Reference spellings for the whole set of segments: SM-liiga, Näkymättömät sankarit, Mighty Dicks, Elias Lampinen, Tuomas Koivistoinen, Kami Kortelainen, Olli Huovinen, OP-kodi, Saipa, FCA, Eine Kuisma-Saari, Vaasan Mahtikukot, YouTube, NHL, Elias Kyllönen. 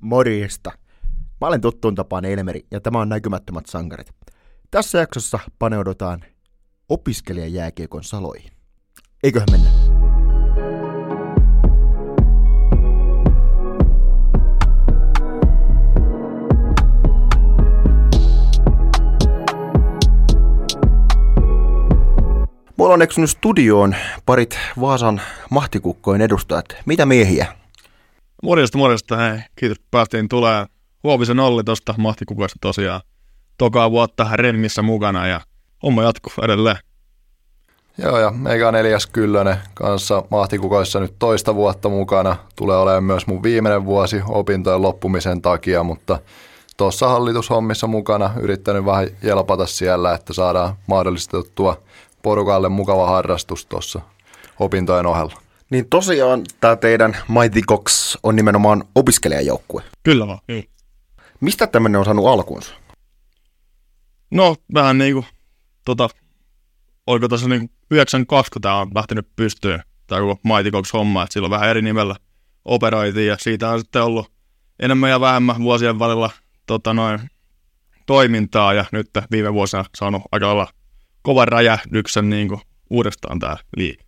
Morjesta. Mä olen tuttuun tapaan Elmeri ja tämä on Näkymättömät sankarit. Tässä jaksossa paneudutaan opiskelijajääkiekon saloihin. Eiköhän mennä. Mulla on eksynyt studioon parit Vaasan Mahtikukkojen edustajat. Mitä miehiä? Morjesta. Hei. Kiitos, päästiin tulemaan. Huovisen Olli tuosta Mahtikukoista tosiaan. Tokaa vuotta remmissä mukana ja homma jatkuu edelleen. Joo, ja meikä Elias Kyllönen kanssa Mahtikukoissa nyt toista vuotta mukana. Tulee olemaan myös mun viimeinen vuosi opintojen loppumisen takia, mutta tuossa hallitushommissa mukana yrittänyt vähän jelpata siellä, että saadaan mahdollistettua porukalle mukava harrastus tuossa opintojen ohella. Niin tosiaan tämä teidän Mighty Dicks on nimenomaan opiskelijajoukkue. Kyllä vaan. Mm. Mistä tämmöinen on saanut alkuunsa? No vähän niinku, oliko tässä niinku 92, kun tämä on lähtenyt pystyyn, tämä koko Mighty Dicks homma, että silloin vähän eri nimellä operoitiin ja siitä on sitten ollut enemmän ja vähemmän vuosien välillä toimintaa ja nyt viime vuosina saanut aika lailla kovan räjähdyksen niinku uudestaan tämä liike.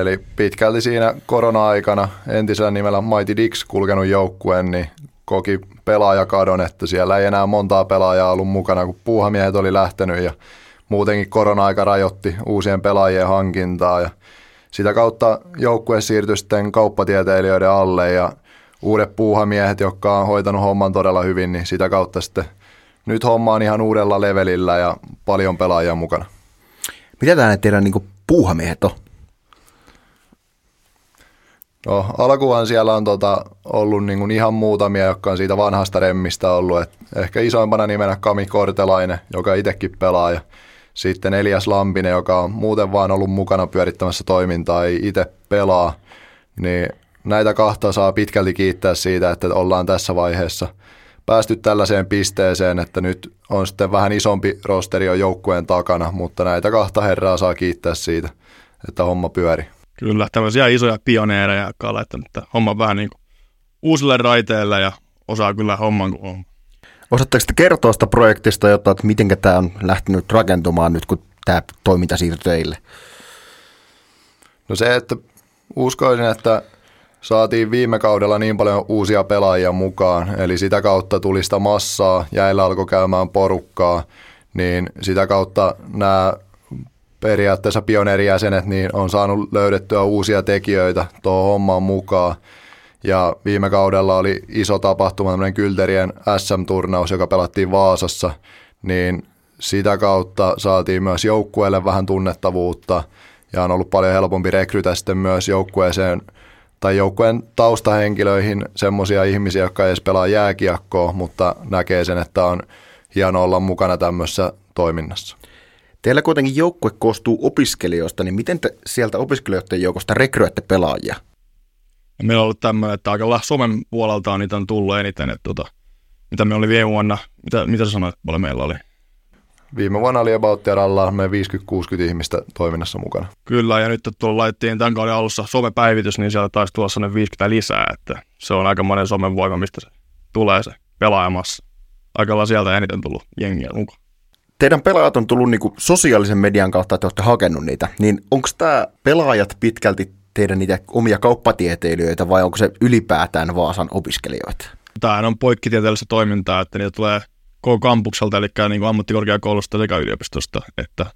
Eli pitkälti siinä korona-aikana entisellä nimellä Mighty Dicks kulkenut joukkueen, niin koki pelaajakadon, että siellä ei enää montaa pelaajaa ollut mukana, kun puuhamiehet oli lähtenyt ja muutenkin korona-aika rajoitti uusien pelaajien hankintaa. Ja sitä kautta joukkue siirtyi sitten kauppatieteilijöiden alle ja uudet puuhamiehet, jotka on hoitanut homman todella hyvin, niin sitä kautta sitten nyt homma on ihan uudella levelillä ja paljon pelaajia mukana. Mitä tämä teidän niin kuin puuhamiehet on? No, alkuhan siellä on ollut niin kuin ihan muutamia, jotka on siitä vanhasta remmistä ollut. Et ehkä isoimpana nimenä Kami Kortelainen, joka itsekin pelaa. Ja sitten Elias Lampinen, joka on muuten vaan ollut mukana pyörittämässä toimintaa, ei itse pelaa. Niin näitä kahta saa pitkälti kiittää siitä, että ollaan tässä vaiheessa päästy tällaiseen pisteeseen, että nyt on sitten vähän isompi rosteri on joukkueen takana. Mutta näitä kahta herraa saa kiittää siitä, että homma pyörii. Kyllä, tämmöisiä isoja pioneereja, jotka on laittanut homman vähän niin kuin uusille raiteille ja osaa kyllä homman kuin homma. Osaatteko sitten kertoa sitä projektista jotain, että miten tämä on lähtenyt rakentumaan nyt, kun tämä toiminta siirtyy teille? No se, että uskoisin, että saatiin viime kaudella niin paljon uusia pelaajia mukaan, eli sitä kautta tuli sitä massaa, jäillä alkoi käymään porukkaa, niin sitä kautta nämä periaatteessa pioneerijäsenet niin on saanut löydettyä uusia tekijöitä tuohon hommaan mukaan. Ja viime kaudella oli iso tapahtuma, tämmöinen Kylterien SM-turnaus, joka pelattiin Vaasassa. Niin sitä kautta saatiin myös joukkueelle vähän tunnettavuutta. Ja on ollut paljon helpompi rekrytä sitten myös joukkueeseen tai joukkueen taustahenkilöihin semmoisia ihmisiä, jotka ei edes pelaa jääkiekkoa, mutta näkee sen, että on hienoa olla mukana tämmöisessä toiminnassa. Teillä kuitenkin joukkue koostuu opiskelijoista, niin miten te sieltä opiskelijoiden joukosta rekryätte pelaajia? Meillä on ollut tämmöinen, että aika somen puoleltaan niitä on tullut eniten. Että mitä me oli viime vuonna, mitä sä sanoit, paljon meillä oli? Viime vuonna oli about me 50-60 ihmistä toiminnassa mukana. Kyllä, ja nyt tuolla laittiin tämän kauden alussa somepäivitys, niin sieltä taisi tulla sellainen 50 lisää. Että se on aika monen somen voima, mistä se tulee se pelaajamassa. Aika lailla sieltä eniten tullut jengiä mukaan. Teidän pelaajat on tullut niinku sosiaalisen median kautta, että olette hakenut niitä, niin onko tämä pelaajat pitkälti teidän niitä omia kauppatieteilijöitä vai onko se ylipäätään Vaasan opiskelijoita? Tämä on poikkitieteellistä toimintaa, että niitä tulee koko kampukselta, eli niinku ammattikorkeakoulusta sekä yliopistosta, että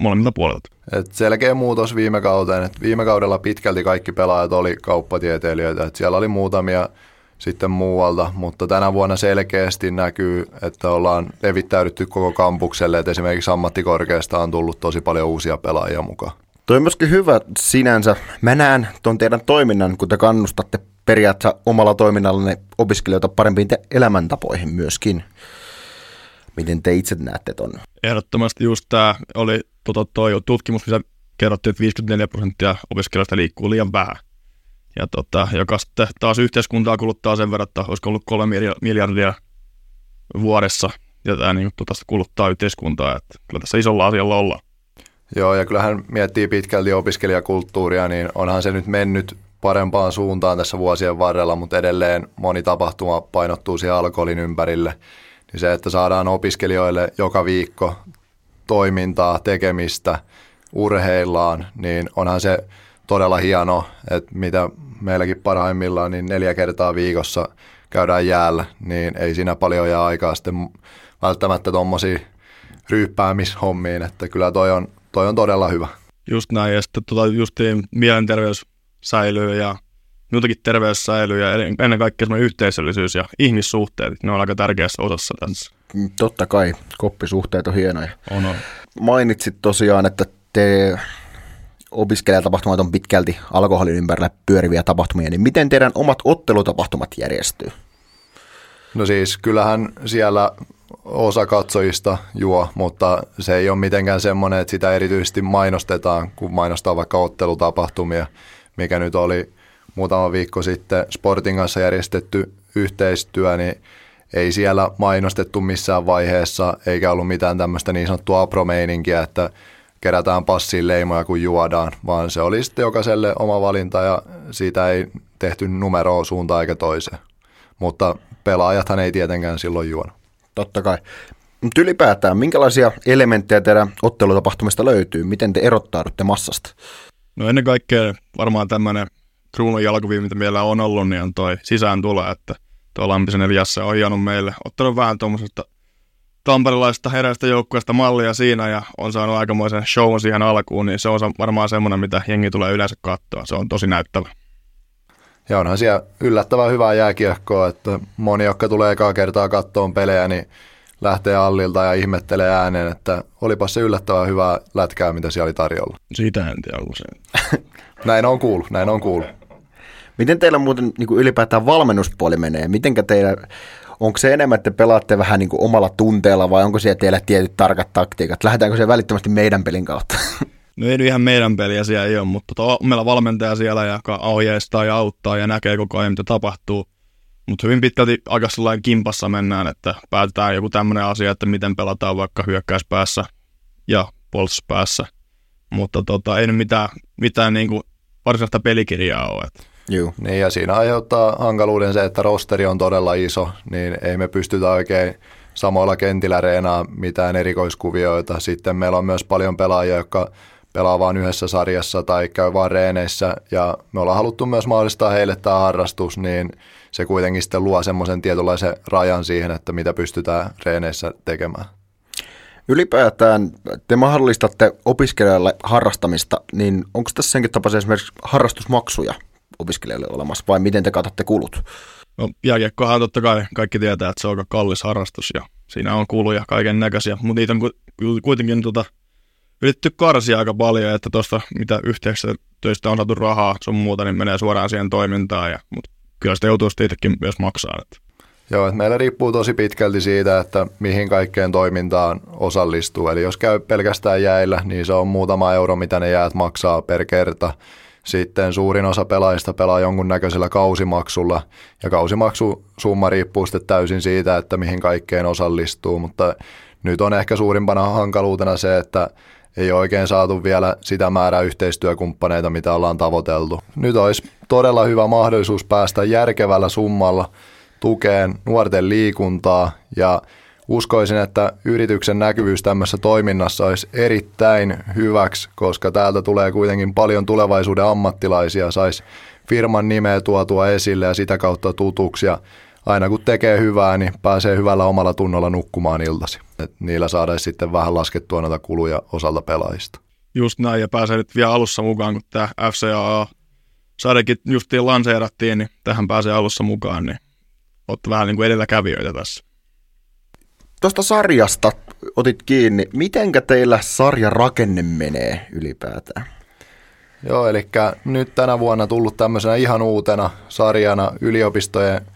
molemmilta puolelta. Et selkeä muutos viime kauteen, että viime kaudella pitkälti kaikki pelaajat oli kauppatieteilijöitä, että siellä oli muutamia sitten muualta, mutta tänä vuonna selkeästi näkyy, että ollaan levittäydytty koko kampukselle, että esimerkiksi ammattikorkeasta on tullut tosi paljon uusia pelaajia mukaan. Toi on myöskin hyvä sinänsä. Mä näen tuon teidän toiminnan, kun te kannustatte periaatteessa omalla toiminnallanne opiskelijoita parempiin elämäntapoihin myöskin. Miten te itse näette ton? Ehdottomasti just tämä oli toi tutkimus, missä kerrottiin, että 54% opiskelijoista liikkuu liian vähän. Ja joka sitten taas yhteiskuntaa kuluttaa sen verran, että olisiko ollut 3 miljardia vuodessa, ja tämä niin, kuluttaa yhteiskuntaa, että kyllä tässä isolla asialla ollaan. Joo, ja kyllähän miettii pitkälti opiskelijakulttuuria, niin onhan se nyt mennyt parempaan suuntaan tässä vuosien varrella, mutta edelleen moni tapahtuma painottuu siihen alkoholin ympärille. Niin se, että saadaan opiskelijoille joka viikko toimintaa, tekemistä, urheillaan, niin onhan se todella hieno, että mitä meilläkin parhaimmillaan, niin 4 kertaa viikossa käydään jäällä, niin ei siinä paljon jää aikaa sitten välttämättä tuommoisiin ryyppäämishommiin, että kyllä toi on todella hyvä. Just näin, ja sitten mielenterveys säilyy ja muutenkin terveys säilyy ja ennen kaikkea semmoinen yhteisöllisyys ja ihmissuhteet, ne on aika tärkeässä osassa tässä. Totta kai, koppisuhteet on hienoja. On. Mainitsit tosiaan, että te opiskelijatapahtumat on pitkälti alkoholin ympärillä pyöriviä tapahtumia, niin miten teidän omat ottelutapahtumat järjestyy? No siis kyllähän siellä osa katsojista juo, mutta se ei ole mitenkään semmoinen, että sitä erityisesti mainostetaan, kun mainostaa vaikka ottelutapahtumia, mikä nyt oli muutama viikko sitten Sportin kanssa järjestetty yhteistyö, niin ei siellä mainostettu missään vaiheessa, eikä ollut mitään tämmöistä niin sanottua apromeininkiä, että kerätään passiin leimoja, kun juodaan, vaan se oli sitten jokaiselle oma valinta ja siitä ei tehty numeroa suuntaan eikä toiseen. Mutta pelaajathan ei tietenkään silloin juonut. Totta kai. Mutta ylipäätään, minkälaisia elementtejä teidän ottelutapahtumista löytyy? Miten te erottaudutte massasta? No ennen kaikkea varmaan tämmöinen kruunun jalkuviin, mitä meillä on ollut, niin on toi sisään tulee, että tuo Lampisen Eliassa on hienut meille. Ottanut vähän tuommoisesta tamperilaisesta heräistä joukkueesta mallia siinä ja on saanut aikamoisen shown siihen alkuun, niin se on varmaan semmoinen, mitä jengi tulee yleensä katsoa. Se on tosi näyttävä. Ja onhan siellä yllättävän hyvää jääkiekkoa, että moni, joka tulee ekaa kertaa kattoon pelejä, niin lähtee allilta ja ihmettelee ääneen, että olipas se yllättävän hyvää lätkää, mitä siellä oli tarjolla. Siitä en tiedä usein. Näin on kuullut. Miten teillä muuten niin kuin ylipäätään valmennuspuoli menee? Mitenkä teillä, onko se enemmän, että pelaatte vähän niin kuin omalla tunteella vai onko siellä teillä tietyt tarkat taktiikat? Lähdetäänkö se välittömästi meidän pelin kautta? No ei ihan meidän peliä siellä ei ole, mutta meillä on valmentaja siellä, joka ohjeistaa ja auttaa ja näkee koko ajan, mitä tapahtuu. Mutta hyvin pitkälti aika sellainen kimpassa mennään, että päätetään joku tämmöinen asia, että miten pelataan vaikka hyökkäyspäässä ja puolustuspäässä. Mutta ei nyt mitään niinku varsinaista pelikirjaa ole. Juu. Niin ja siinä aiheuttaa hankaluuden se, että rosteri on todella iso, niin ei me pystytä oikein samoilla kentillä reenaa mitään erikoiskuvioita. Sitten meillä on myös paljon pelaajia, jotka pelaa vaan yhdessä sarjassa tai käy vaan reeneissä ja me ollaan haluttu myös mahdollistaa heille tämä harrastus, niin se kuitenkin sitten luo semmoisen tietynlaisen rajan siihen, että mitä pystytään reeneissä tekemään. Ylipäätään te mahdollistatte opiskelijalle harrastamista, niin onko tässä senkin tapaisia esimerkiksi harrastusmaksuja opiskelijalle olemassa vai miten te katsotte kulut? No jääkiekkohan totta kai kaikki tietää, että se on aika kallis harrastus ja siinä on kuluja kaiken näköisiä, mutta niitä on kuitenkin yritetty karsia aika paljon, että tuosta mitä yhteistyöstä on saatu rahaa sun muuta, niin menee suoraan siihen toimintaan, mutta kyllä sitä joutuu sitten itsekin myös maksaa. Joo, että meillä riippuu tosi pitkälti siitä, että mihin kaikkeen toimintaan osallistuu. Eli jos käy pelkästään jäillä, niin se on muutama euro, mitä ne jäät maksaa per kerta. Sitten suurin osa pelaajista pelaa jonkunnäköisellä kausimaksulla, ja kausimaksusumma riippuu sitten täysin siitä, että mihin kaikkeen osallistuu, mutta nyt on ehkä suurimpana hankaluutena se, että ei oikein saatu vielä sitä määrää yhteistyökumppaneita, mitä ollaan tavoiteltu. Nyt olisi todella hyvä mahdollisuus päästä järkevällä summalla tukeen nuorten liikuntaa ja uskoisin, että yrityksen näkyvyys tämmöisessä toiminnassa olisi erittäin hyväksi, koska täältä tulee kuitenkin paljon tulevaisuuden ammattilaisia, saisi firman nimeä tuotua esille ja sitä kautta tutuksi ja aina kun tekee hyvää, niin pääsee hyvällä omalla tunnolla nukkumaan iltasi. Et niillä saadaan sitten vähän laskettua noita kuluja osalta pelaajista. Just näin, ja pääsee nyt vielä alussa mukaan, kun tämä FCA-sarjakin justiin lanseerattiin, niin tähän pääsee alussa mukaan, niin olette vähän niin kuin edelläkävijöitä tässä. Tuosta sarjasta otit kiinni. Mitenkä teillä sarjarakenne menee ylipäätään? Joo, eli nyt tänä vuonna tullut tämmöisenä ihan uutena sarjana yliopistojen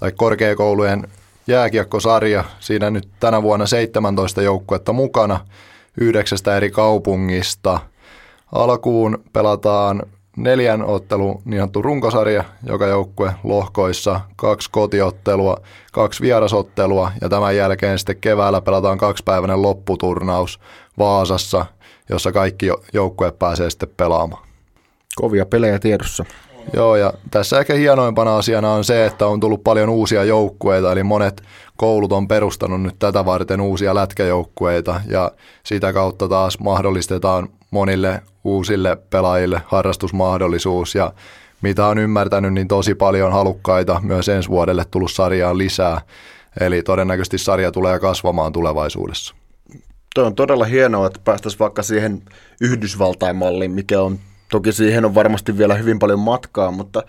tai korkeakoulujen jääkiekkosarja. Siinä nyt tänä vuonna 17 joukkuetta mukana 9 eri kaupungista. Alkuun pelataan 4 ottelun niin sanottu runkosarja, joka joukkue lohkoissa, 2 kotiottelua, 2 vierasottelua ja tämän jälkeen sitten keväällä pelataan 2-päiväinen lopputurnaus Vaasassa, jossa kaikki joukkueet pääsee sitten pelaamaan. Kovia pelejä tiedossa. Joo, ja tässä ehkä hienoimpana asiana on se, että on tullut paljon uusia joukkueita, eli monet koulut on perustanut nyt tätä varten uusia lätkäjoukkueita, ja sitä kautta taas mahdollistetaan monille uusille pelaajille harrastusmahdollisuus, ja mitä on ymmärtänyt, niin tosi paljon halukkaita myös ensi vuodelle tullut sarjaan lisää, eli todennäköisesti sarja tulee kasvamaan tulevaisuudessa. Tuo on todella hienoa, että päästäisiin vaikka siihen Yhdysvaltain malliin, mikä on, toki siihen on varmasti vielä hyvin paljon matkaa, mutta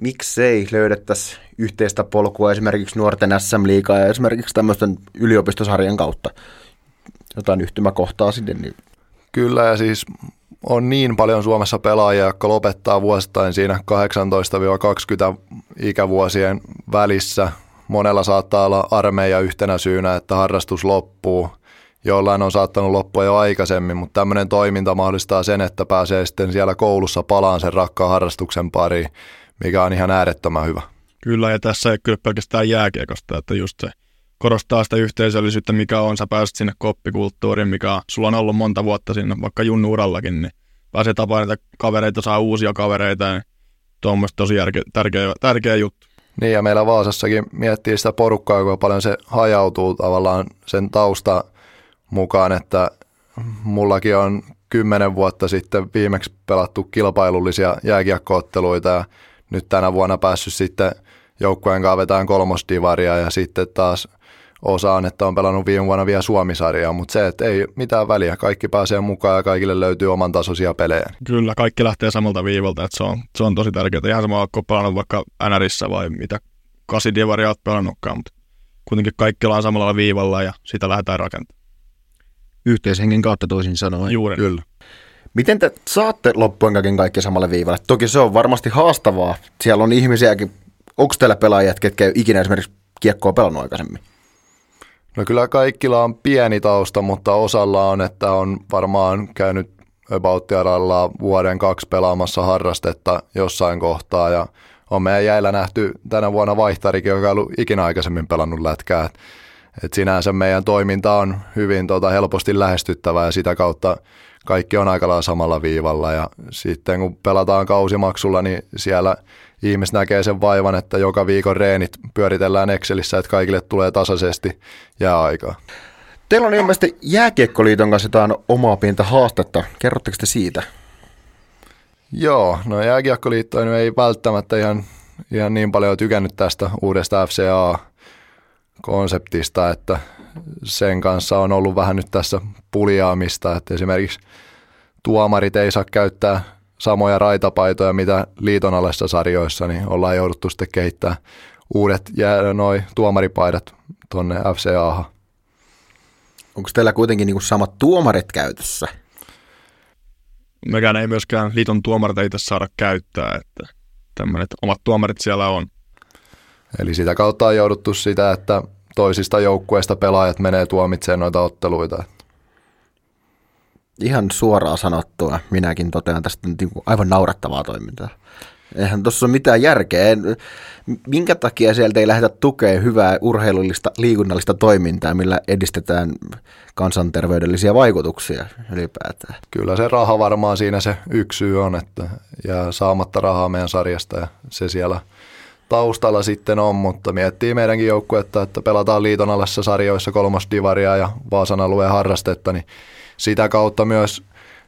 miksei löydettäisi yhteistä polkua esimerkiksi nuorten SM-liigaa ja esimerkiksi tämmöisten yliopistosarjan kautta jotain yhtymäkohtaa sinne. Niin. Kyllä, ja siis on niin paljon Suomessa pelaajia, jotka lopettaa vuosittain siinä 18-20 ikävuosien välissä. Monella saattaa olla armeija yhtenä syynä, että harrastus loppuu. Jollain on saattanut loppua jo aikaisemmin, mutta tämmöinen toiminta mahdollistaa sen, että pääsee sitten siellä koulussa palaan sen rakkaan harrastuksen pariin, mikä on ihan äärettömän hyvä. Kyllä, ja tässä ei kyllä pelkästään jääkiekosta, että just se korostaa sitä yhteisöllisyyttä, mikä on. Sä pääset sinne koppikulttuuriin, mikä sulla on ollut monta vuotta sinne, vaikka junnu-urallakin, niin pääsee tapaamaan näitä kavereita, saa uusia kavereita, niin tuo on mielestäni tosi tärkeä juttu. Niin, ja meillä Vaasassakin miettii sitä porukkaa, joka paljon se hajautuu tavallaan sen taustan mukaan, että mullakin on 10 vuotta sitten viimeksi pelattu kilpailullisia jääkiekkootteluita ja nyt tänä vuonna päässyt sitten joukkueen kanssa vetämään 3. divaria ja sitten taas osaan, että on pelannut viime vuonna vielä Suomi-sarjaa, mutta se, että ei mitään väliä, kaikki pääsee mukaan ja kaikille löytyy oman tasoisia pelejä. Kyllä, kaikki lähtee samalta viivalta, että se on tosi tärkeää. Ihan sama, oletko pelannut vaikka NRissä vai mitä 8 divaria olet pelannutkaan, mutta kuitenkin kaikki ollaan samalla viivalla ja sitä lähdetään rakentamaan. Yhteishengen kautta toisin sanoen. Juuri. Kyllä. Miten te saatte loppujen kaikki samalle viivalle? Toki se on varmasti haastavaa. Siellä on ihmisiäkin. Onko teillä pelaajat, ketkä ei ikinä esimerkiksi kiekkoa pelannut aikaisemmin? No kyllä kaikilla on pieni tausta, mutta osalla on, että on varmaan käynyt about-aralla 1-2 pelaamassa harrastetta jossain kohtaa. Ja on meidän jäillä nähty tänä vuonna vaihtarikin, joka ei ollut ikinä aikaisemmin pelannut lätkää. Et sinänsä meidän toiminta on hyvin helposti lähestyttävää ja sitä kautta kaikki on aika lailla samalla viivalla. Ja sitten kun pelataan kausimaksulla, niin siellä ihmiset näkee sen vaivan, että joka viikon reenit pyöritellään Excelissä, että kaikille tulee tasaisesti jääaikaa. Teillä on ilmeisesti Jääkiekkoliiton kanssa jotain omaa pientä haastetta. Kerrotteko te siitä? Joo, no Jääkiekkoliitto ei välttämättä ihan niin paljon tykännyt tästä uudesta FCA-konseptista, että sen kanssa on ollut vähän nyt tässä puljaamista, että esimerkiksi tuomarit ei saa käyttää samoja raitapaitoja, mitä liiton alessa sarjoissa, niin ollaan jouduttu sitten kehittämään uudet tuomaripaidat tuonne FCAhan. Onko teillä kuitenkin niinku samat tuomarit käytössä? Mekään ei myöskään liiton tuomareita itse saada käyttää, että tämmöiset omat tuomarit siellä on. Eli sitä kautta on jouduttu sitä, että toisista joukkueista pelaajat menee tuomitsemaan noita otteluita. Ihan suoraan sanottua, minäkin totean tästä aivan naurattavaa toimintaa. Eihän tuossa ole mitään järkeä. Minkä takia sieltä ei lähdetä tukea hyvää urheilullista, liikunnallista toimintaa, millä edistetään kansanterveydellisiä vaikutuksia ylipäätään? Kyllä se raha varmaan siinä se yksi syy on, että jää saamatta rahaa meidän sarjasta ja se siellä taustalla sitten on, mutta miettii meidänkin joukkuetta, että pelataan liiton alassa sarjoissa 3. divaria ja Vaasan alueen harrastetta, niin sitä kautta myös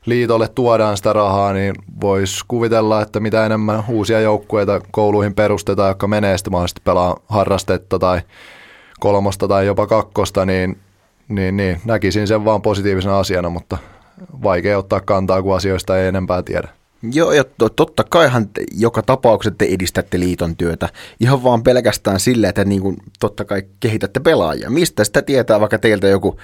liitolle tuodaan sitä rahaa, niin voisi kuvitella, että mitä enemmän uusia joukkueita kouluihin perustetaan, jotka menee sitten mahdollisesti pelaa harrastetta tai 3. tai jopa 2, niin näkisin sen vaan positiivisena asiana, mutta vaikea ottaa kantaa, kun asioista ei enempää tiedä. Joo, ja totta kaihan joka tapauksessa te edistätte liiton työtä ihan vaan pelkästään sillä, että niin kuin totta kai kehitätte pelaajia. Mistä sitä tietää, vaikka teiltä joku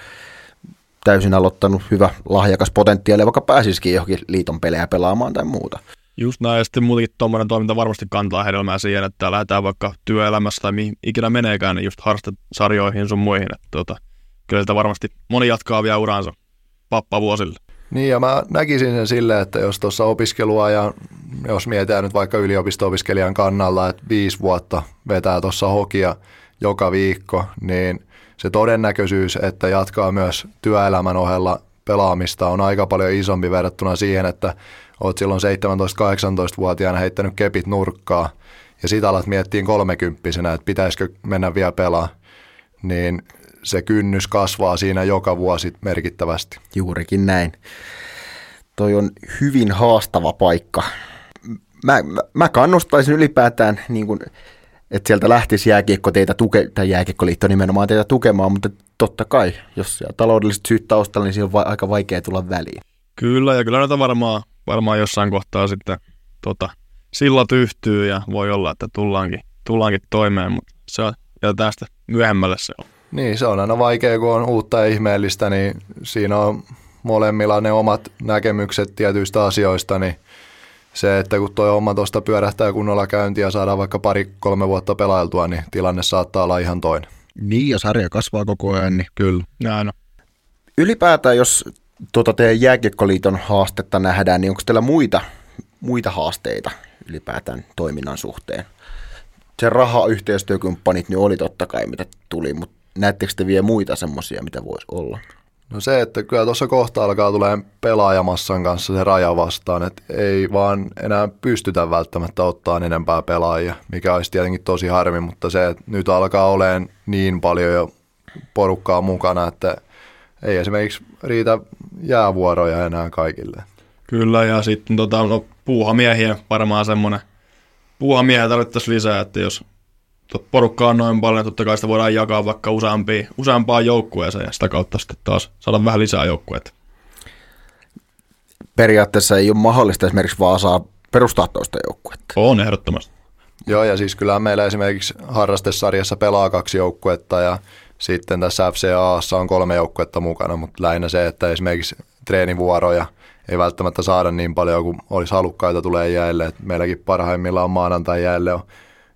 täysin aloittanut hyvä lahjakas potentiaali, vaikka pääsisikin johonkin liiton pelejä pelaamaan tai muuta? Just näin, ja sitten muutenkin tuommoinen toiminta varmasti kantaa hedelmää siihen, että lähdetään vaikka työelämässä tai mihin ikinä meneekään, niin just harrastesarjoihin sun muihin. Että kyllä sitä varmasti moni jatkaa vielä uraansa pappavuosille. Niin, ja mä näkisin sen silleen, että jos tuossa opiskeluajan, jos mietitään nyt vaikka yliopisto-opiskelijan kannalla, että 5 vuotta vetää tuossa hokia joka viikko, niin se todennäköisyys, että jatkaa myös työelämän ohella pelaamista on aika paljon isompi verrattuna siihen, että oot silloin 17-18-vuotiaana heittänyt kepit nurkkaa ja sit alat miettiin 30-vuotiaana, että pitäisikö mennä vielä pelaa, niin se kynnys kasvaa siinä joka vuosi merkittävästi. Juurikin näin. Toi on hyvin haastava paikka. Mä kannustaisin ylipäätään, niin kun, että sieltä lähtisi jääkiekko teitä tai jääkiekkoliitto nimenomaan teitä tukemaan, mutta totta kai, jos taloudelliset syyt taustalla, niin siinä on aika vaikea tulla väliin. Kyllä, ja kyllä näitä varmaan jossain kohtaa sitten sillat yhtyy ja voi olla, että tullaankin toimeen, mutta se on, ja tästä myöhemmälle se on. Niin, se on aina vaikea, kun on uutta ja ihmeellistä, niin siinä on molemmilla ne omat näkemykset tietyistä asioista, niin se, että kun tuo homma tuosta pyörähtää kunnolla käyntiin ja saadaan vaikka 2-3 vuotta pelailtua, niin tilanne saattaa olla ihan toinen. Niin, ja sarja kasvaa koko ajan, niin kyllä. Näin on. Ylipäätään, jos teidän jääkiekkoliiton haastetta nähdään, niin onko teillä muita haasteita ylipäätään toiminnan suhteen? Se rahayhteistyökumppanit niin oli totta kai, mitä tuli, mutta näettekö te vielä muita semmoisia, mitä voisi olla? No se, että kyllä tuossa kohta alkaa tulemaan pelaajamassan kanssa se raja vastaan, että ei vaan enää pystytä välttämättä ottaa enempää pelaajia, mikä olisi tietenkin tosi harmi, mutta se, että nyt alkaa olemaan niin paljon jo porukkaa mukana, että ei esimerkiksi riitä jäävuoroja enää kaikille. Kyllä, ja sitten puuhamiehiä varmaan semmoinen. Puuhamiehiä tarvittaisiin lisää, että jos porukkaa on noin paljon, totta kai sitä voidaan jakaa vaikka useampaan joukkueeseen ja sitä kautta sitten taas saada vähän lisää joukkueita. Periaatteessa ei ole mahdollista esimerkiksi Vaasaa perustaa toista joukkuetta. On ehdottomasti. Joo, ja siis kyllä meillä esimerkiksi harrastesarjassa pelaa 2 joukkuetta ja sitten tässä FCA:ssa on 3 joukkuetta mukana, mutta lähinnä se, että esimerkiksi treenivuoroja ei välttämättä saada niin paljon kuin olisi halukkaita tulee jäälle. Et meilläkin parhaimmillaan maanantai jäälle on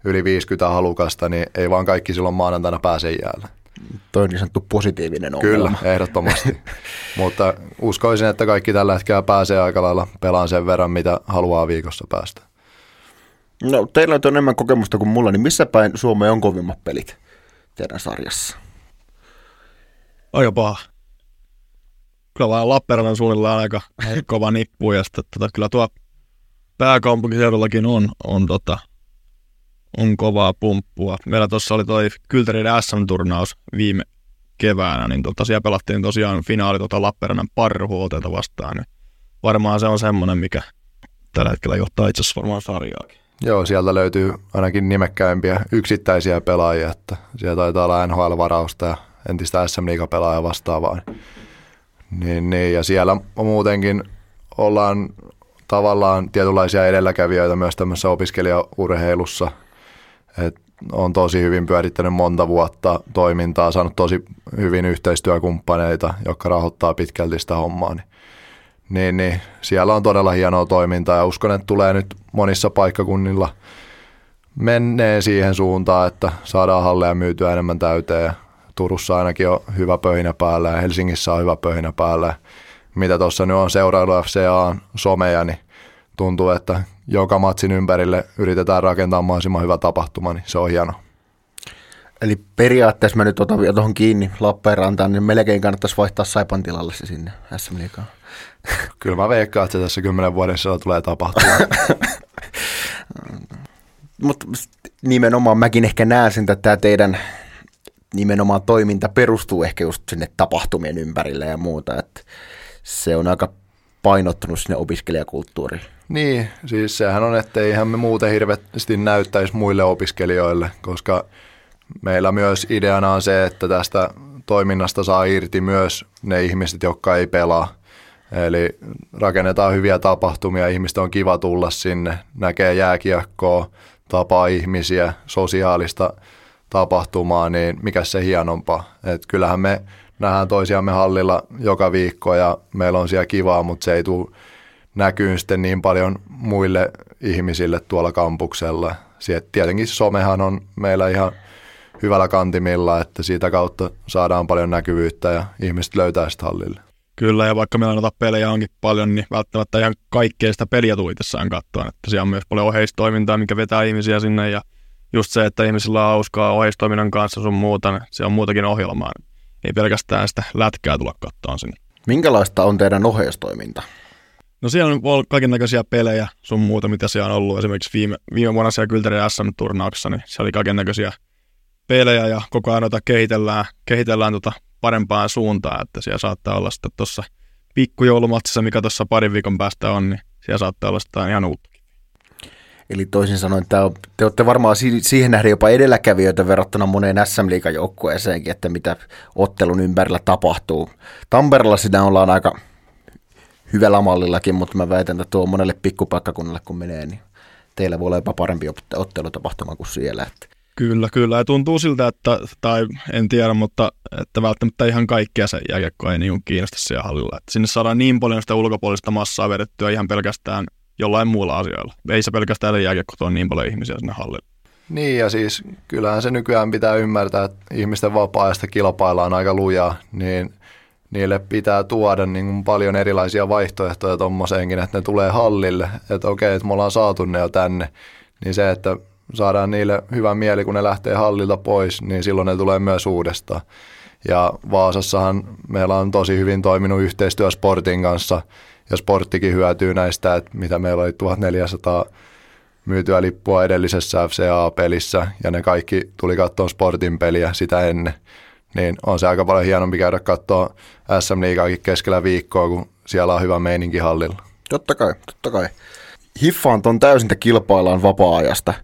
yli 50 halukasta, niin ei vaan kaikki silloin maanantaina pääse jäällä. Toi on niin sanottu positiivinen ongelma. Kyllä, ehdottomasti. Mutta uskoisin, että kaikki tällä hetkellä pääsee aika lailla pelaan sen verran, mitä haluaa viikossa päästä. No teillä on enemmän kokemusta kuin mulla, niin missä päin Suomeen on kovimmat pelit teidän sarjassa? Aika paha. Kyllä vaan Lappeenrannan suunnillaan aika kova nippu, ja sitten kyllä tuo pääkaupunkiseudullakin on kovaa pumppua. Meillä tuossa oli toi Kyltäriiden SM-turnaus viime keväänä, niin siellä pelattiin tosiaan finaali Lappeenrannan Parruhootelta vastaan. Niin varmaan se on semmoinen, mikä tällä hetkellä johtaa itse asiassa varmaan sarjaakin. Joo, sieltä löytyy ainakin nimekkäimpiä yksittäisiä pelaajia, että siellä taitaa olla NHL-varausta ja entistä SM-liigapelaajaa vastaavaa. Niin, ja siellä muutenkin ollaan tavallaan tietynlaisia edelläkävijöitä myös tämmöisessä opiskelijaurheilussa. Et on tosi hyvin pyörittänyt monta vuotta toimintaa, saanut tosi hyvin yhteistyökumppaneita, jotka rahoittaa pitkälti sitä hommaa. Niin, siellä on todella hienoa toimintaa ja uskon, että tulee nyt monissa paikkakunnilla menneen siihen suuntaan, että saadaan halleja myytyä enemmän täyteen. Turussa ainakin on hyvä pöhinä päällä ja Helsingissä on hyvä pöhinä päällä. Mitä tuossa nyt on seurailu FCA:n someja, niin tuntuu, että joka matsin ympärille yritetään rakentaa mahdollisimman hyvä tapahtuma, niin se on hieno. Eli periaatteessa mä nyt otan vielä tuohon kiinni Lappeenrantaan, niin melkein kannattaisi vaihtaa Saipan tilalle se sinne SM-liigaan. Kyllä mä veikkaan, että se tässä 10 vuoden sisällä tulee tapahtumaan. Mutta nimenomaan mäkin ehkä näen sen, että tämä teidän nimenomaan toiminta perustuu ehkä just sinne tapahtumien ympärille ja muuta, että se on aika painottunut sinne opiskelijakulttuuriin. Niin, siis sehän on, että eihän me muuten hirveästi näyttäisi muille opiskelijoille, koska meillä myös ideana on se, että tästä toiminnasta saa irti myös ne ihmiset, jotka ei pelaa. Eli rakennetaan hyviä tapahtumia, ihmisten on kiva tulla sinne, näkee jääkiekkoa, tapaa ihmisiä, sosiaalista tapahtumaa, niin mikä se hienompaa. Et kyllähän me nähdään toisiamme hallilla joka viikko ja meillä on siellä kivaa, mutta se ei tule näkyyn sitten niin paljon muille ihmisille tuolla kampuksella. Sieltä tietenkin somehan on meillä ihan hyvällä kantimilla, että siitä kautta saadaan paljon näkyvyyttä ja ihmiset löytää sitä hallille. Kyllä, ja vaikka meillä noita pelejä onkin paljon, niin välttämättä ihan kaikkea sitä peliä tuli itsessään katsoa. Että siellä on myös paljon oheistoimintaa, mikä vetää ihmisiä sinne ja just se, että ihmisillä on hauskaa oheistoiminnan kanssa sun muuta, niin siellä on muutakin ohjelmaa. Ei pelkästään sitä lätkää tulla katsomaan sinne. Minkälaista on teidän oheistoiminta? No siellä on ollut kaikennäköisiä pelejä sun muuta, mitä siellä on ollut. Esimerkiksi viime vuonna siellä Kyltärin SM-turnauksessa, niin siellä oli kaikennäköisiä pelejä ja koko ajan kehitellään parempaan suuntaan, että siellä saattaa olla sitten tuossa pikkujoulumatsissa, mikä tuossa parin viikon päästä on, niin siellä saattaa olla sitten ihan uutta. Eli toisin sanoen, te olette varmaan siihen nähden jopa edelläkävijöitä verrattuna moneen SM-liigan joukkueeseenkin, että mitä ottelun ympärillä tapahtuu. Tampereella sitä ollaan aika hyvällä mallillakin, mutta mä väitän, että tuo monelle pikkupaikkakunnalle kun menee, niin teillä voi olla jopa parempi ottelutapahtuma kuin siellä. Kyllä. Ja tuntuu siltä, että, tai en tiedä, mutta että välttämättä ihan kaikkea se jääkiekko ei niin kiinnosta siellä hallilla. Että sinne saadaan niin paljon sitä ulkopuolista massaa vedettyä ihan pelkästään jollain muulla asioilla. Ei se pelkästään jääkiekko on niin paljon ihmisiä sinne hallille. Niin ja siis kyllähän se nykyään pitää ymmärtää, että ihmisten vapaa-ajasta kilpaillaan aika lujaa, niin niille pitää tuoda niin paljon erilaisia vaihtoehtoja tommoseenkin, että ne tulee hallille, että okei, että me ollaan saatu ne jo tänne, niin se, että saadaan niille hyvä mieli, kun ne lähtee hallilta pois, niin silloin ne tulee myös uudestaan. Ja Vaasassahan meillä on tosi hyvin toiminut yhteistyö Sportin kanssa, ja Sporttikin hyötyy näistä, että mitä meillä oli 1400 myytyä lippua edellisessä FCA-pelissä, ja ne kaikki tuli katsomaan Sportin peliä sitä ennen. Niin on se aika paljon hienompi käydä katsoa SM-liigaakin keskellä viikkoa, kun siellä on hyvä meininki hallilla. Totta kai. Hiffaan ton täysin, että kilpaillaan vapaa-ajasta.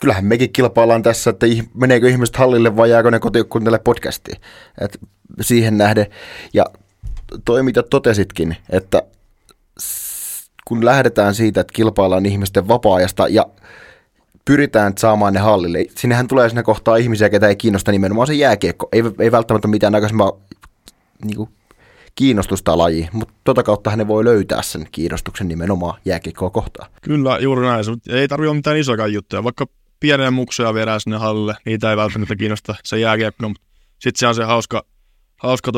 Kyllähän mekin kilpaillaan tässä, että meneekö ihmiset hallille vai jääkö ne kotikuntille podcastiin. Et siihen nähden. Ja toi, mitä totesitkin, että kun lähdetään siitä, että kilpaillaan ihmisten vapaa-ajasta ja pyritään saamaan ne hallille. Sinnehän tulee sinne kohtaa ihmisiä, ketä ei kiinnosta nimenomaan se jääkiekko. Ei välttämättä mitään näköisemmää niin kiinnostusta lajia, mutta tota kautta ne voi löytää sen kiinnostuksen nimenomaan jääkiekkoa kohtaan. Kyllä, juuri näin. Ei tarvitse olla mitään isoakaan juttuja. Vaikka pieniä muksuja viedään sinne hallille, niitä ei välttämättä kiinnosta se jääkiekko. Sitten se on se hauska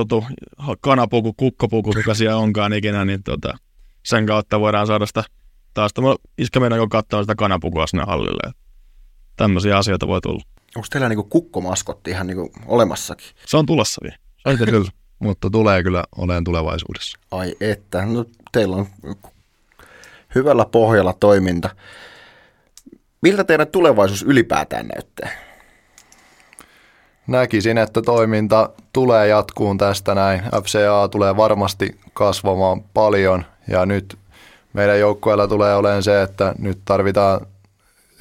kanapuku, kukkapuku, mikä siellä onkaan ikinä, niin sen kautta voidaan saada sitä taas iskä meidän kun katsoa sitä kanapukua sinne hallille. Tämmöisiä asioita voi tulla. Onko teillä niinku kukkomaskotti ihan niinku olemassakin? Se on tulossa vielä. Kyllä, mutta tulee kyllä oleen tulevaisuudessa. Ai että, no teillä on hyvällä pohjalla toiminta. Miltä teidän tulevaisuus ylipäätään näyttää? Näkisin, että toiminta tulee jatkuun tästä näin. FCA tulee varmasti kasvamaan paljon ja nyt meidän joukkueella tulee olemaan se, että nyt tarvitaan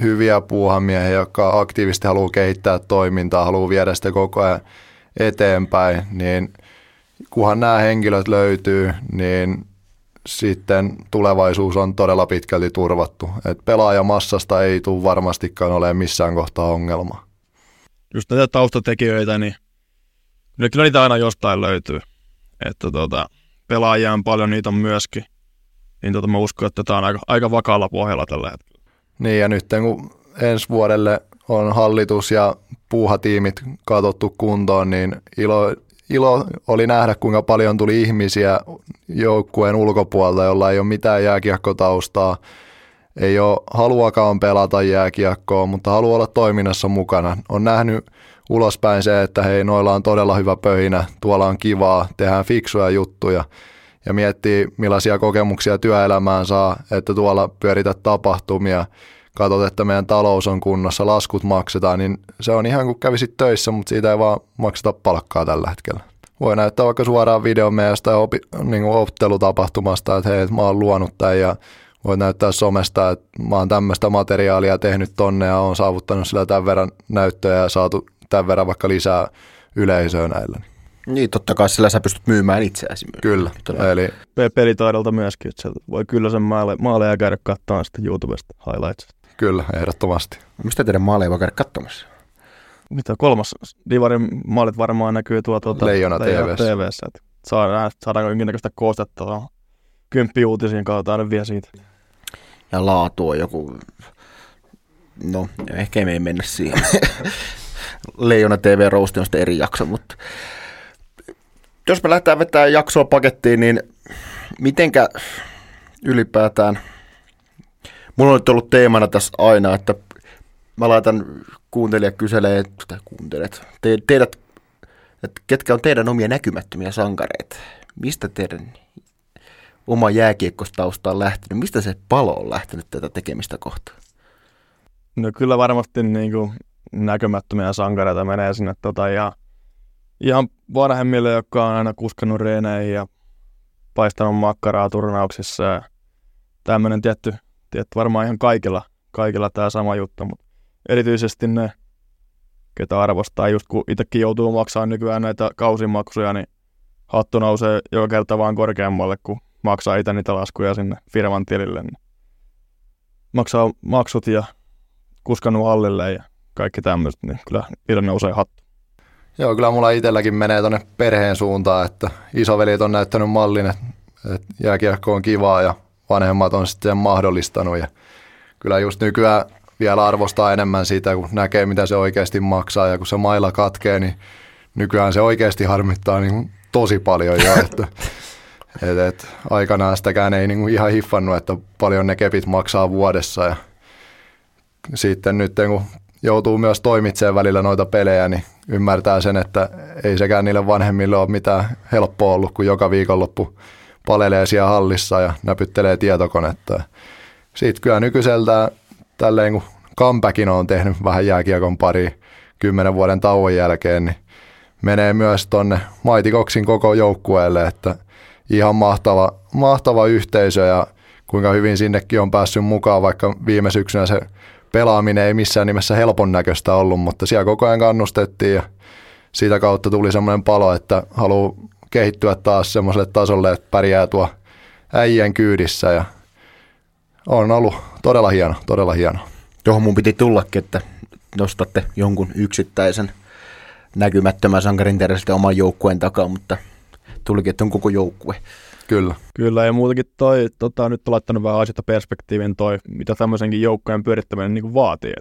hyviä puuhamiehiä, jotka aktiivisesti haluaa kehittää toimintaa, haluaa viedä sitä koko ajan eteenpäin, niin kunhan nämä henkilöt löytyy, niin sitten tulevaisuus on todella pitkälti turvattu. Et pelaajamassasta ei tule varmastikaan olemaan missään kohtaa ongelmaa. Just näitä taustatekijöitä, niin kyllä niitä aina jostain löytyy. Että pelaajia on paljon, niitä on myöskin. Niin mä uskon, että tämä on aika vakaalla pohjalla tällä hetkellä. Niin ja nyt kun ensi vuodelle on hallitus ja puuhatiimit katsottu kuntoon, niin ilo oli nähdä, kuinka paljon tuli ihmisiä joukkueen ulkopuolelta, jolla ei ole mitään jääkiekkotaustaa, ei ole haluakaan pelata jääkiekkoa, mutta haluaa olla toiminnassa mukana. On nähnyt ulospäin se, että hei, noilla on todella hyvä pöhinä, tuolla on kivaa, tehdään fiksuja juttuja. Ja miettii, millaisia kokemuksia työelämään saa, että tuolla pyörität tapahtumia, katsot, että meidän talous on kunnossa, laskut maksetaan, niin se on ihan kuin kävisit töissä, mutta siitä ei vaan makseta palkkaa tällä hetkellä. Voi näyttää vaikka suoraan videon meidän jostain ottelutapahtumasta, että hei, että mä oon luonut tämän ja voi näyttää somesta, että mä oon tämmöistä materiaalia tehnyt tonne ja oon saavuttanut sillä tämän verran näyttöjä ja saatu tämän verran vaikka lisää yleisöä näillä. Niin, totta kai sillä sä pystyt myymään itseäsi. Kyllä, eli pelitaidolta myöskin, että voi kyllä sen maaleja käydä katsomaan sitten YouTubesta highlights. Kyllä, ehdottomasti. Mistä teidän maaleja voi käydä katsomassa? Mitä kolmas? Divarin maalit varmaan näkyy Leijona TV:ssä. Saadaanko jonkinnäköistä koostetta 10 uutisiin, katsotaan nyt vielä siitä. Ja laatu on joku. No, ehkä me ei mennä siihen. Leijona TV roasti on sitten eri jakso, mutta jos me lähdetään vetämään jaksoa pakettiin, niin mitenkä ylipäätään, mulla on nyt ollut teemana tässä aina, että mä laitan teidät, että ketkä on teidän omia näkymättömiä sankareita, mistä teidän oma jääkiekostausta on lähtenyt? Mistä se palo on lähtenyt tätä tekemistä kohtaan? No kyllä varmasti niin kuin näkymättömiä sankareita menee sinne ihan vanhemmille, jotka on aina kuskannut reeneihin ja paistanut makkaraa turnauksissa ja tämmöinen tietty varmaan ihan kaikilla tämä sama juttu, mutta erityisesti ne, ketä arvostaa, just kun itsekin joutuu maksamaan nykyään näitä kausimaksuja, niin hattu nousee joka kerta vaan korkeammalle, kun maksaa itse niitä laskuja sinne firman tilille. Niin maksaa maksut ja kuskannut hallille ja kaikki tämmöiset, niin kyllä itse nousee hattu. Joo, kyllä mulla itselläkin menee tuonne perheen suuntaan, että isovelit on näyttänyt mallin, että jääkiekko on kivaa ja vanhemmat on sitten mahdollistanut. Ja kyllä just nykyään vielä arvostaa enemmän sitä, kun näkee, mitä se oikeasti maksaa. Ja kun se mailla katkee, niin nykyään se oikeasti harmittaa niin tosi paljon. Ja että aikanaan sitäkään ei niin ihan hiffannut, että paljon ne kepit maksaa vuodessa. Ja sitten nyt, kun joutuu myös toimitsemaan välillä noita pelejä, niin ymmärtää sen, että ei sekään niille vanhemmille ole mitään helppoa ollut, kun joka viikonloppu palelee siellä hallissa ja näpyttelee tietokonetta. Sitten kyllä nykyiseltään tälleen, kun comebackin on tehnyt vähän jääkiekon pari 10 vuoden tauon jälkeen, niin menee myös tonne Mighty Dicksin koko joukkueelle, että ihan mahtava yhteisö ja kuinka hyvin sinnekin on päässyt mukaan, vaikka viime syksynä se pelaaminen ei missään nimessä helpon näköistä ollut, mutta siellä koko ajan kannustettiin ja siitä kautta tuli semmoinen palo, että haluaa kehittyä taas semmoiselle tasolle, että pärjää tuo äijien kyydissä ja on ollut todella hieno. Johon mun piti tullakin, että nostatte jonkun yksittäisen näkymättömän sankarin terveisesti oman joukkueen takaa, mutta tulikin, että on koko joukkue. Kyllä, ja muutenkin toi, nyt on laittanut vähän asioita perspektiivin toi, mitä tämmöisenkin joukkojen pyörittäminen niin kuin vaatii.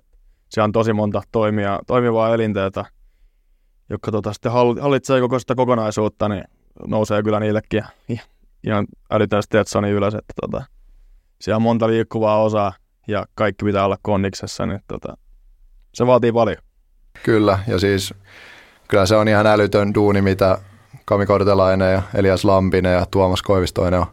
Se on tosi monta toimivaa elinteitä, jotka sitten hallitsee koko sitä kokonaisuutta, niin nousee kyllä niillekin ihan älytön Stetsonin ylös, että siellä on monta liikkuvaa osaa ja kaikki pitää olla kondiksessa, niin se vaatii paljon. Kyllä, ja siis kyllä se on ihan älytön duuni, mitä Kami Kortelainen ja Elias Lampinen ja Tuomas Koivistoinen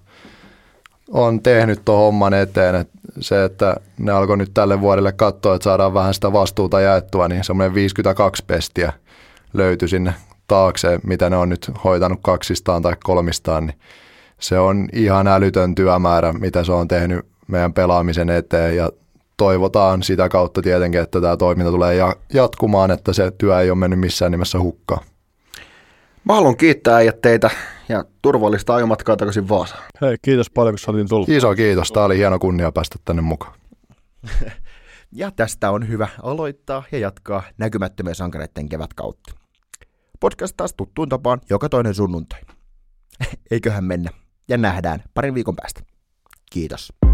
on tehnyt tuon homman eteen. Et se, että ne alkoi nyt tälle vuodelle katsoa, että saadaan vähän sitä vastuuta jaettua, niin semmoinen 52 pestiä löytyi sinne taakse, mitä ne on nyt hoitanut kaksistaan tai kolmistaan. Niin se on ihan älytön työmäärä, mitä se on tehnyt meidän pelaamisen eteen ja toivotaan sitä kautta tietenkin, että tämä toiminta tulee jatkumaan, että se työ ei ole mennyt missään nimessä hukkaan. Mä haluan kiittää äijät teitä ja turvallista ajomatkaa takaisin Vaasaan. Hei, kiitos paljon, kun saatiin tulla. Iso kiitos. Tämä oli hieno kunnia päästä tänne mukaan. Ja tästä on hyvä aloittaa ja jatkaa näkymättömien sankareiden kevätkautta. Podcast taas tuttuun tapaan joka toinen sunnuntai. Eiköhän mennä ja nähdään parin viikon päästä. Kiitos.